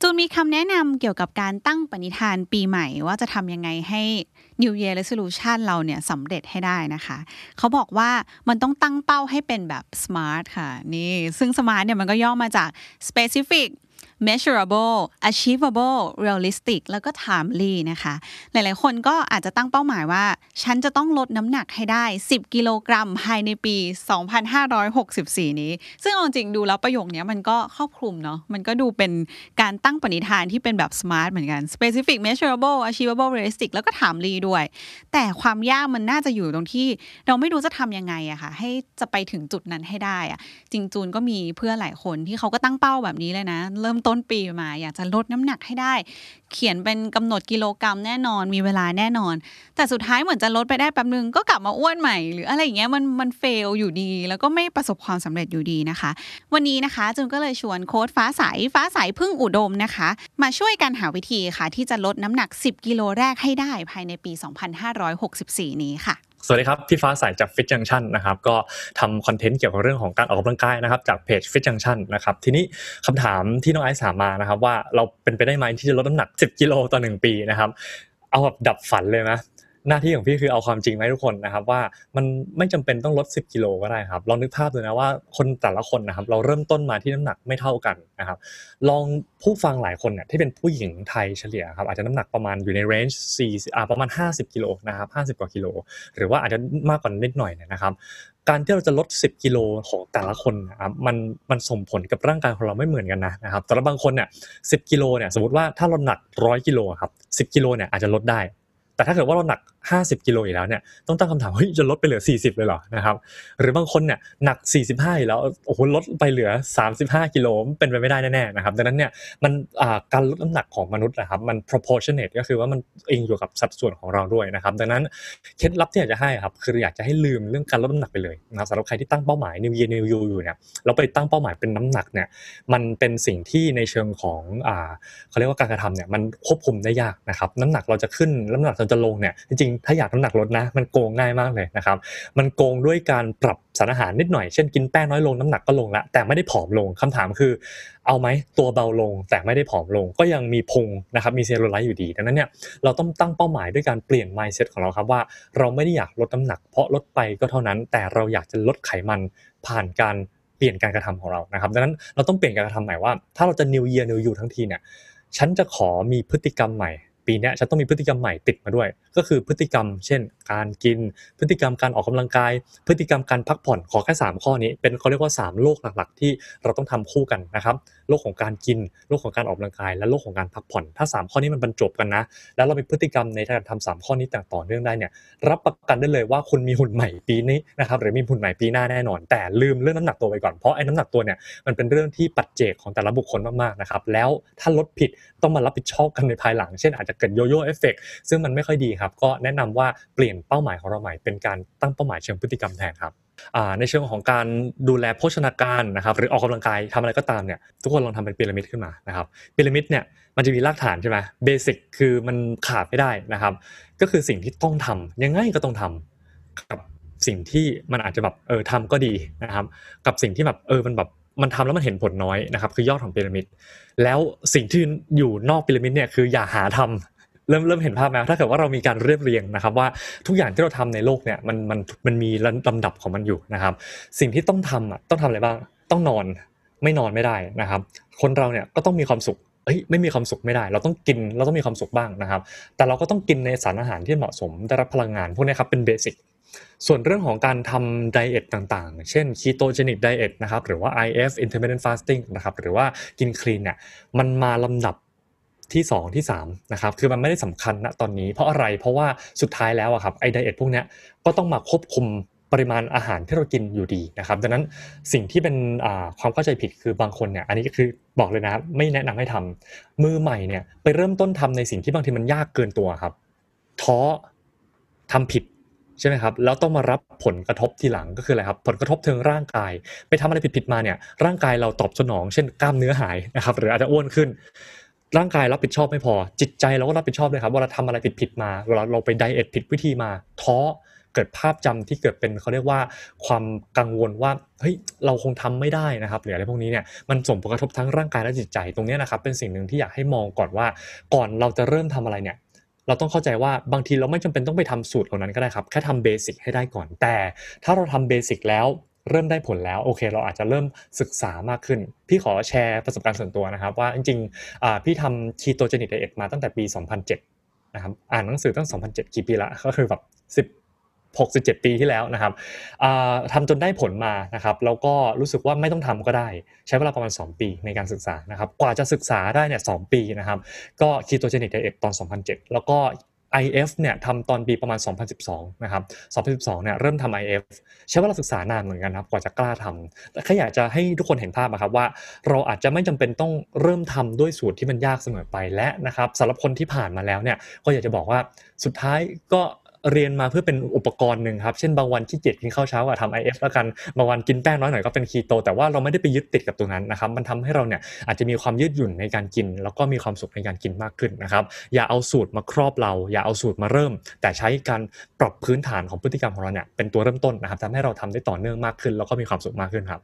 จูนมีคำแนะนำเกี่ยวกับการตั้งปณิธานปีใหม่ว่าจะทำยังไงให้ New Year Resolution เราเนี่ยสำเร็จให้ได้นะคะเขาบอกว่ามันต้องตั้งเป้าให้เป็นแบบ SMART ค่ะนี่ซึ่ง SMART เนี่ยมันก็ย่อมาจาก Specific Measurable Achievable Realistic แล้วก็ Timely นะคะหลายๆคนก็อาจจะตั้งเป้าหมายว่าฉันจะต้องลดน้ำหนักให้ได้10กิโลกรัมภายในปี2564นี้ซึ่งเอาจริงดูแล้วประโยคนี้มันก็ครอบคลุมเนาะมันก็ดูเป็นการตั้งปณิธานที่เป็นแบบ smart เหมือนกัน specific measurable achievable realistic แล้วก็ timely ด้วยแต่ความยากมันน่าจะอยู่ตรงที่เราไม่รู้จะทำยังไงอะค่ะให้จะไปถึงจุดนั้นให้ได้อะจริงจูนก็มีเพื่อนหลายคนที่เขาก็ตั้งเป้าแบบนี้เลยนะเริ่มต้นปีมาอยากจะลดน้ำหนักให้ได้เขียนเป็นกำหนดกิโลกรัมแน่นอนมีเวลาแน่นอนแต่สุดท้ายเหมือนจะลดไปได้แป๊บนึงก็กลับมาอ้วนใหม่หรืออะไรอย่างเงี้ยมันเฟลอยู่ดีแล้วก็ไม่ประสบความสำเร็จอยู่ดีนะคะวันนี้นะคะจูนก็เลยชวนโค้ชฟ้าใสพึ่งอุดมนะคะมาช่วยกันหาวิธีค่ะที่จะลดน้ำหนัก10กิโลแรกให้ได้ภายในปี2564นี้ค่ะสวัสดีครับพี่ฟ้าใสจาก Fit Junction นะครับก็ทำคอนเทนต์เกี่ยวกับเรื่องของการออกกำลังกายนะครับจากเพจ Fit Junction นะครับทีนี้คำถามที่น้องไอซ์ถามมานะครับว่าเราเป็นไปได้ไหมที่จะลดน้ำหนัก10กิโลต่อ1ปีนะครับเอาแบบดับฝันเลยนะหน้าที่ของพี่คือเอาความจริงมาให้ทุกคนนะครับว่ามันไม่จำเป็นต้องลด10กิโลก็ได้ครับลองนึกภาพดูนะว่าคนแต่ละคนนะครับเราเริ่มต้นมาที่น้ำหนักไม่เท่ากันนะครับลองผู้ฟังหลายคนเนี่ยที่เป็นผู้หญิงไทยเฉลี่ยครับอาจจะน้ำหนักประมาณอยู่ในเรนจ์ประมาณ50กิโลนะครับ50กว่ากิโลหรือว่าอาจจะมากกว่านิดหน่อยนะครับการที่เราจะลด10กิโลของแต่ละคนนะครับมันส่งผลกับร่างกายของเราไม่เหมือนกันนะครับแต่ละบางคนเนี่ย10กิโลเนี่ยสมมติว่าถ้าเราหนัก100กิโลครับ10กิโลเนี่ยอาจจะลดได้แต่ถ้าเกิดว่าเราหนัก50กิโลอยู่แล้วเนี่ยต้องตั้งคำถามเฮ้ยจะลดไปเหลือ40เลยเหรอนะครับหรือบางคนเนี่ยหนัก45อยู่แล้วโอ้โหลดไปเหลือ35กิโลเป็นไปไม่ได้แน่ๆนะครับดังนั้นเนี่ยมันการลดน้ำหนักของมนุษย์นะครับมัน proportionate ก็คือว่ามันอิงอยู่กับสัดส่วนของเราด้วยนะครับดังนั้นเคล็ดลับที่อยากจะให้ครับคืออยากจะให้ลืมเรื่องการลดน้ำหนักไปเลยนะครับสำหรับใครที่ตั้งเป้าหมาย New Year New You อยู่เนี่ยเราไปตั้งเป้าหมายเป็นน้ำหนักเนี่ยมันเป็นสิ่งที่ในเชิงของเขาเรียกว่าการกระทำเนี่ยมันควบคุมได้ยากนะครับน้ำหนักเราจะขึ้นน้ำหนักเราจะลงเนี่ยจริงถ้าอยากน้ำหนักลดนะมันโกงง่ายมากเลยนะครับมันโกงด้วยการปรับสารอาหารนิดหน่อยเช่นกินแป้งน้อยลงน้ำหนักก็ลงละแต่ไม่ได้ผอมลงคำถามคือเอาไหมตัวเบาลงแต่ไม่ได้ผอมลงก็ยังมีพุงนะครับมีเซลลูไลท์อยู่ดีดังนั้นเนี่ยเราต้องตั้งเป้าหมายด้วยการเปลี่ยน mindset ของเราครับว่าเราไม่ได้อยากลดน้ำหนักเพราะลดไปก็เท่านั้นแต่เราอยากจะลดไขมันผ่านการเปลี่ยนการกระทำของเรานะครับดังนั้นเราต้องเปลี่ยนการกระทำใหม่ว่าถ้าเราจะ New Year New You ทั้งทีเนี่ยฉันจะขอมีพฤติกรรมใหม่ปีนี้ฉันต้องมีพฤติกรรมใหม่ติดมาด้วยก็คือพฤติกรรมเช่นการกินพฤติกรรมการออกกำลังกายพฤติกรรมการพักผ่อนขอแค่3ข้อนี้เป็นเขาเรียกว่า3โลกหลักๆที่เราต้องทำคู่กันนะครับโลกของการกินโลกของการออกกำลังกายและโลกของการพักผ่อนถ้า3ข้อนี้มันบรรจบกันนะแล้วเรามีพฤติกรรมในการทำ3ข้อนี้ต่อเนื่องได้เนี่ยรับประกันได้เลยว่าคุณมีหุ่นใหม่ปีนี้นะครับหรือมีหุ่นใหม่ปีหน้าแน่นอนแต่ลืมเรื่องน้ำหนักตัวไปก่อนเพราะไอ้น้ำหนักตัวเนี่ยมันเป็นเรื่องที่ปัจเจกของแต่ละบุคคลมากๆนะครับแล้วถ้าลดผิดต้องมารับผิดชอบกันในภายหลังเช่นอาจจะเกิดโยโย่เอฟเฟกต์ซึ่งมันไม่ค่อยดีครับก็แนะนำว่าเปลี่ยนเป้าหมายของเราใหม่เป็นการตั้งเป้าหมายเชิงพฤติกรรมแทนครับในเชิงของการดูแลโภชนาการนะครับหรือออกกำลังกายทำอะไรก็ตามเนี่ยทุกคนลองทำเป็นพีระมิดขึ้นมานะครับพีระมิดเนี่ยมันจะมีรากฐานใช่ไหมเบสิกคือมันขาดไม่ได้นะครับก็คือสิ่งที่ต้องทำยังไงก็ต้องทำกับสิ่งที่มันอาจจะแบบทำก็ดีนะครับกับสิ่งที่แบบมันแบบมันทำแล้วมันเห็นผลน้อยนะครับคือยอดของพีระมิดแล้วสิ่งที่อยู่นอกพีระมิดเนี่ยคืออย่าหาทำเริ่มเห็นภาพแล้วถ้าเกิดว่าเรามีการเรียบเรียงนะครับว่าทุกอย่างที่เราทำในโลกเนี่ยมันมีลำดับของมันอยู่นะครับสิ่งที่ต้องทำต้องทำอะไรบ้างต้องนอนไม่นอนไม่ได้นะครับคนเราเนี่ยก็ต้องมีความสุขไม่มีความสุขไม่ได้เราต้องกินเราต้องมีความสุขบ้างนะครับแต่เราก็ต้องกินในสารอาหารที่เหมาะสมได้รับพลังงานพวกนี้ครับเป็นเบสิกส่วนเรื่องของการทำไดเอทต่างๆเช่น ketogenic diet นะครับหรือว่า IF intermittent fasting นะครับหรือว่ากินคลีนเนี่ยมันมาลำดับที่2ที่3นะครับคือมันไม่ได้สำคัญณตอนนี้เพราะอะไรเพราะว่าสุดท้ายแล้วอะครับไอไดเอทพวกเนี้ยก็ต้องมาควบคุมปริมาณอาหารที่เรากินอยู่ดีนะครับดังนั้นสิ่งที่เป็นความเข้าใจผิดคือบางคนเนี่ยอันนี้ก็คือบอกเลยนะไม่แนะนำให้ทำมือใหม่เนี่ยไปเริ่มต้นทำในสิ่งที่บางทีมันยากเกินตัวครับท้อทำผิด ใช่ไหมครับแล้วต้องมารับผลกระทบทีหลังก็คืออะไรครับผลกระทบทางร่างกายไปทำอะไรผิดๆมาเนี่ยร่างกายเราตอบสนองเช่นกล้ามเนื้อหายนะครับหรืออาจจะอ้วนขึ้นร่างกายรับผิดชอบไม่พอจิตใจเราก็รับผิดชอบเลยครับเวลาทำอะไรผิดๆมาเวลาเราไปไดเอทผิดวิธีมาท้อเกิดภาพจำที่เกิดเป็นเขาเรียกว่าความกังวลว่าเฮ้ยเราคงทำไม่ได้นะครับหรืออะไรพวกนี้เนี่ยมันส่งผลกระทบทั้งร่างกายและจิตใจตรงนี้นะครับเป็นสิ่งหนึ่งที่อยากให้มองก่อนว่าก่อนเราจะเริ่มทำอะไรเนี่ยเราต้องเข้าใจว่าบางทีเราไม่จำเป็นต้องไปทำสูตรเหล่านั้นก็ได้ครับแค่ทำเบสิกให้ได้ก่อนแต่ถ้าเราทำเบสิกแล้วเริ่มได้ผลแล้วโอเคเราอาจจะเริ่มศึกษามากขึ้นพี่ขอแชร์ประสบการณ์ส่วนตัวนะครับว่าจริงๆพี่ทำคีโตเจนิกไดเอทมาตั้งแต่ปี2007นะครับอ่านหนังสือตั้ง2007กี่ปีละก็คือแบบ17ปีที่แล้วนะครับทำจนได้ผลมานะครับแล้วก็รู้สึกว่าไม่ต้องทำก็ได้ใช้เวลาประมาณ2ปีในการศึกษานะครับกว่าจะศึกษาได้เนี่ย2ปีนะครับก็คีโตเจนิกไดเอทตอน2007แล้วก็ IF เนี่ยทำตอนปีประมาณ2012นะครับ2012เนี่ยเริ่มทำ IF ใช้เวลาศึกษานานเหมือนกันครับกว่าจะกล้าทำแต่แค่อยากจะให้ทุกคนเห็นภาพนะครับว่าเราอาจจะไม่จำเป็นต้องเริ่มทำด้วยสูตรที่มันยากเสมอไปและนะครับสำหรับคนที่ผ่านมาแล้วเนี่ยก็อยากจะบอกว่าสุดท้ายก็เรียนมาเพื่อเป็นอุปกรณ์นึงครับเช่นบางวันขี้เกียจกินข้าวเช้าก็ทำ IF แล้วกันบางวันกินแป้งน้อยหน่อยก็เป็นคีโตแต่ว่าเราไม่ได้ไปยึดติดกับตรงนั้นนะครับมันทำให้เราเนี่ยอาจจะมีความยืดหยุ่นในการกินแล้วก็มีความสุขในการกินมากขึ้นนะครับอย่าเอาสูตรมาครอบเราอย่าเอาสูตรมาเริ่มแต่ใช้การปรับพื้นฐานของพฤติกรรมของเราเนี่ยเป็นตัวเริ่มต้นนะครับทำให้เราทำได้ต่อเนื่องมากขึ้นแล้วก็มีความสุขมากขึ้นครับ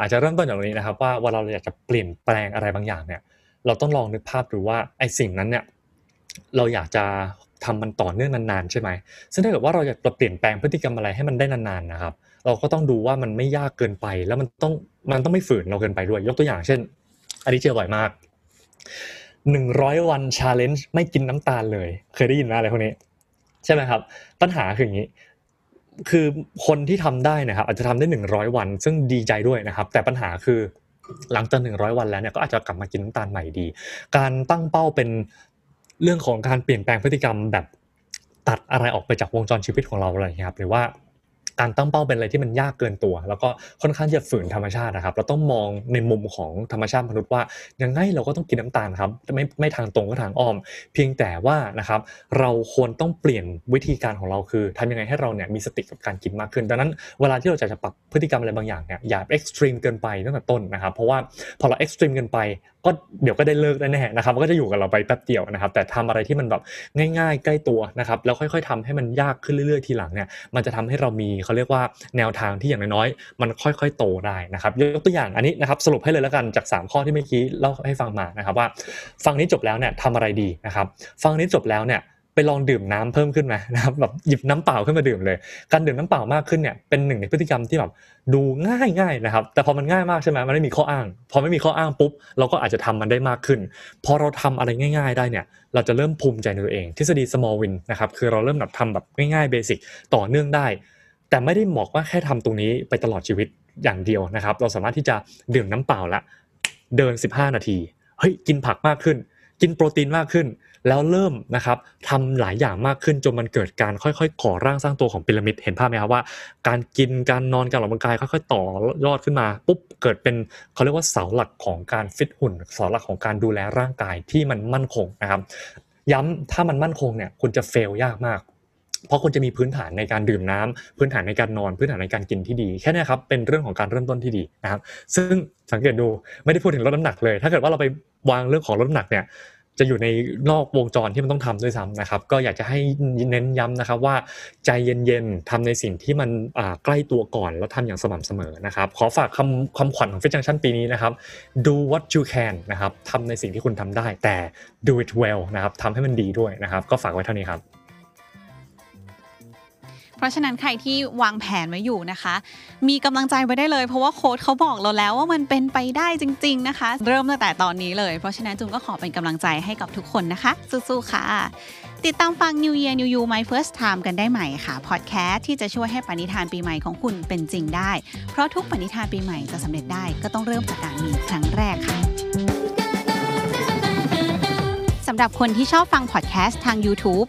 อาจจะเริ่มต้นจากตรงนี้นะครับว่าเราอยากจะเปลี่ยนแปลงอะไรบางอย่างเนี่ยเราต้องลองนึกภาพดูว่าไอ้สิ่งนั้นเนี่ยเราอยากจะทำมันต่อเนื่องนานๆใช่ไหมซึ่งถ้าเกิดว่าเราอยากเปลี่ยนแปลงพฤติกรรมอะไรให้มันได้นานๆนะครับเราก็ต้องดูว่ามันไม่ยากเกินไปแล้วมันต้องไม่ฝืนเราเกินไปด้วยยกตัวอย่างเช่นอันนี้เจอบ่อยมาก100 วัน challenge ไม่กินน้ำตาลเลยเคยได้ยินไหมอะไรพวกนี้ใช่ไหมครับปัญหาคืออย่างนี้คือคนที่ทำได้นะครับอาจจะทำได้100วันซึ่งดีใจด้วยนะครับแต่ปัญหาคือหลังจาก100วันแล้วเนี่ยก็อาจจะกลับมากินน้ำตาลใหม่ดีการตั้งเป้าเป็นเรื่องของการเปลี่ยนแปลงพฤติกรรมแบบตัดอะไรออกไปจากวงจรชีวิตของเราอะไรอย่างเงี้ยครับหรือว่าการตั้งเป้าเป็นอะไรที่มันยากเกินตัวแล้วก็ค่อนข้างจะฝืนธรรมชาตินะครับเราต้องมองในมุมของธรรมชาติมนุษย์ว่ายังไงเราก็ต้องกินน้ำตาลครับไม่ทางตรงก็ทางอ้อมเพียงแต่ว่านะครับเราควรต้องเปลี่ยนวิธีการของเราคือทำยังไงให้เราเนี่ยมีสติกับการกินมากขึ้นดังนั้นเวลาที่เราจะปรับพฤติกรรมอะไรบางอย่างเนี่ยอย่าเอ็กซ์ตรีมเกินไปตั้งแต่ต้นนะครับเพราะว่าพอเราเอ็กซ์ตรีมเกินไปก็เดี๋ยวก็ได้เลิกแน่ๆนะครับมันก็จะอยู่กับเราไปแป๊บเดียวนะครับแต่ทำอะไรที่มันแบบง่ายๆใกล้ตัวนะครับแล้วค่อยๆทำให้มันยากขึ้นเรื่อยๆทีหลังเนี่ยมันจะทำให้เรามีเขาเรียกว่าแนวทางที่อย่างน้อยๆมันค่อยๆโตได้นะครับยกตัวอย่างอันนี้นะครับสรุปให้เลยแล้วกันจาก3ข้อที่เมื่อกี้เล่าให้ฟังมานะครับว่าฟังนี้จบแล้วเนี่ยทำอะไรดีนะครับฟังนี้จบแล้วเนี่ยไปลองดื่มน้ำเพิ่มขึ้นไหมนะครับแบบหยิบน้ำเปล่าขึ้นมาดื่มเลยการดื่มน้ำเปล่ามากขึ้นเนี่ยเป็นหนึ่งในพฤติกรรมที่แบบดูง่ายๆนะครับแต่พอมันง่ายมากใช่ไหมมันไม่มีข้ออ้างพอไม่มีข้ออ้างปุ๊บเราก็อาจจะทำมันได้มากขึ้นพอเราทำอะไรง่ายๆได้เนี่ยเราจะเริ่มภูมิใจในตัวเองทฤษฎี small win นะครับคือเราเริ่มแบบทำแบบง่ายๆเบสิกต่อเนื่องได้แต่ไม่ได้บอกว่าแค่ทำตรงนี้ไปตลอดชีวิตอย่างเดียวนะครับเราสามารถที่จะดื่มน้ำเปล่าละเดิน15นาทีเฮ้ยกินผักมากขึ้นกินโปรตีนมากขึ้นแล้วเริ่มนะครับทำหลายอย่างมากขึ้นจนมันเกิดการค่อยๆก่อร่างสร้างตัวของพีระมิดเห็นภาพไหมครับว่าการกินการนอนการออกกำลังกายค่อยๆต่อยอดขึ้นมาปุ๊บเกิดเป็นเขาเรียกว่าเสาหลักของการฟิตหุ่นเสาหลักของการดูแลร่างกายที่มันมั่นคงนะครับย้ำถ้ามันมั่นคงเนี่ยคุณจะเฟลยากมากเพราะคุณจะมีพื้นฐานในการดื่มน้ำพื้นฐานในการนอนพื้นฐานในการกินที่ดีแค่นี้ครับเป็นเรื่องของการเริ่มต้นที่ดีนะครับซึ่งสังเกตดูไม่ได้พูดถึงลดน้ำหนักเลยถ้าเกิดว่าเราไปวางเรื่องของลดน้ำหนักเนี่ยจะอยู่ในนอกวงจรที่มันต้องทำด้วยซ้ำนะครับก็อยากจะให้เน้นย้ำนะครับว่าใจเย็นๆทำในสิ่งที่มันใกล้ตัวก่อนแล้วทำอย่างสม่ำเสมอนะครับขอฝากคำขวัญของFit Junctionปีนี้นะครับ do what you can นะครับทำในสิ่งที่คุณทำได้แต่ do it well นะครับทำให้มันดีด้วยนะครับก็ฝากไว้เท่านี้ครับเพราะฉะนั้นใครที่วางแผนไว้อยู่นะคะมีกำลังใจไว้ได้เลยเพราะว่าโค้ชเขาบอกเราแล้วว่ามันเป็นไปได้จริงๆนะคะเริ่มตั้งแต่ตอนนี้เลยเพราะฉะนั้นจุนก็ขอเป็นกำลังใจให้กับทุกคนนะคะสู้ๆค่ะติดตามฟัง New Year New You My First Time กันได้ใหม่ค่ะพอดแคสต์ที่จะช่วยให้ปณิธานปีใหม่ของคุณเป็นจริงได้เพราะทุกปณิธานปีใหม่จะสำเร็จได้ก็ต้องเริ่มจากการมีครั้งแรกค่ะสำหรับคนที่ชอบฟังพอดแคสต์ทาง YouTube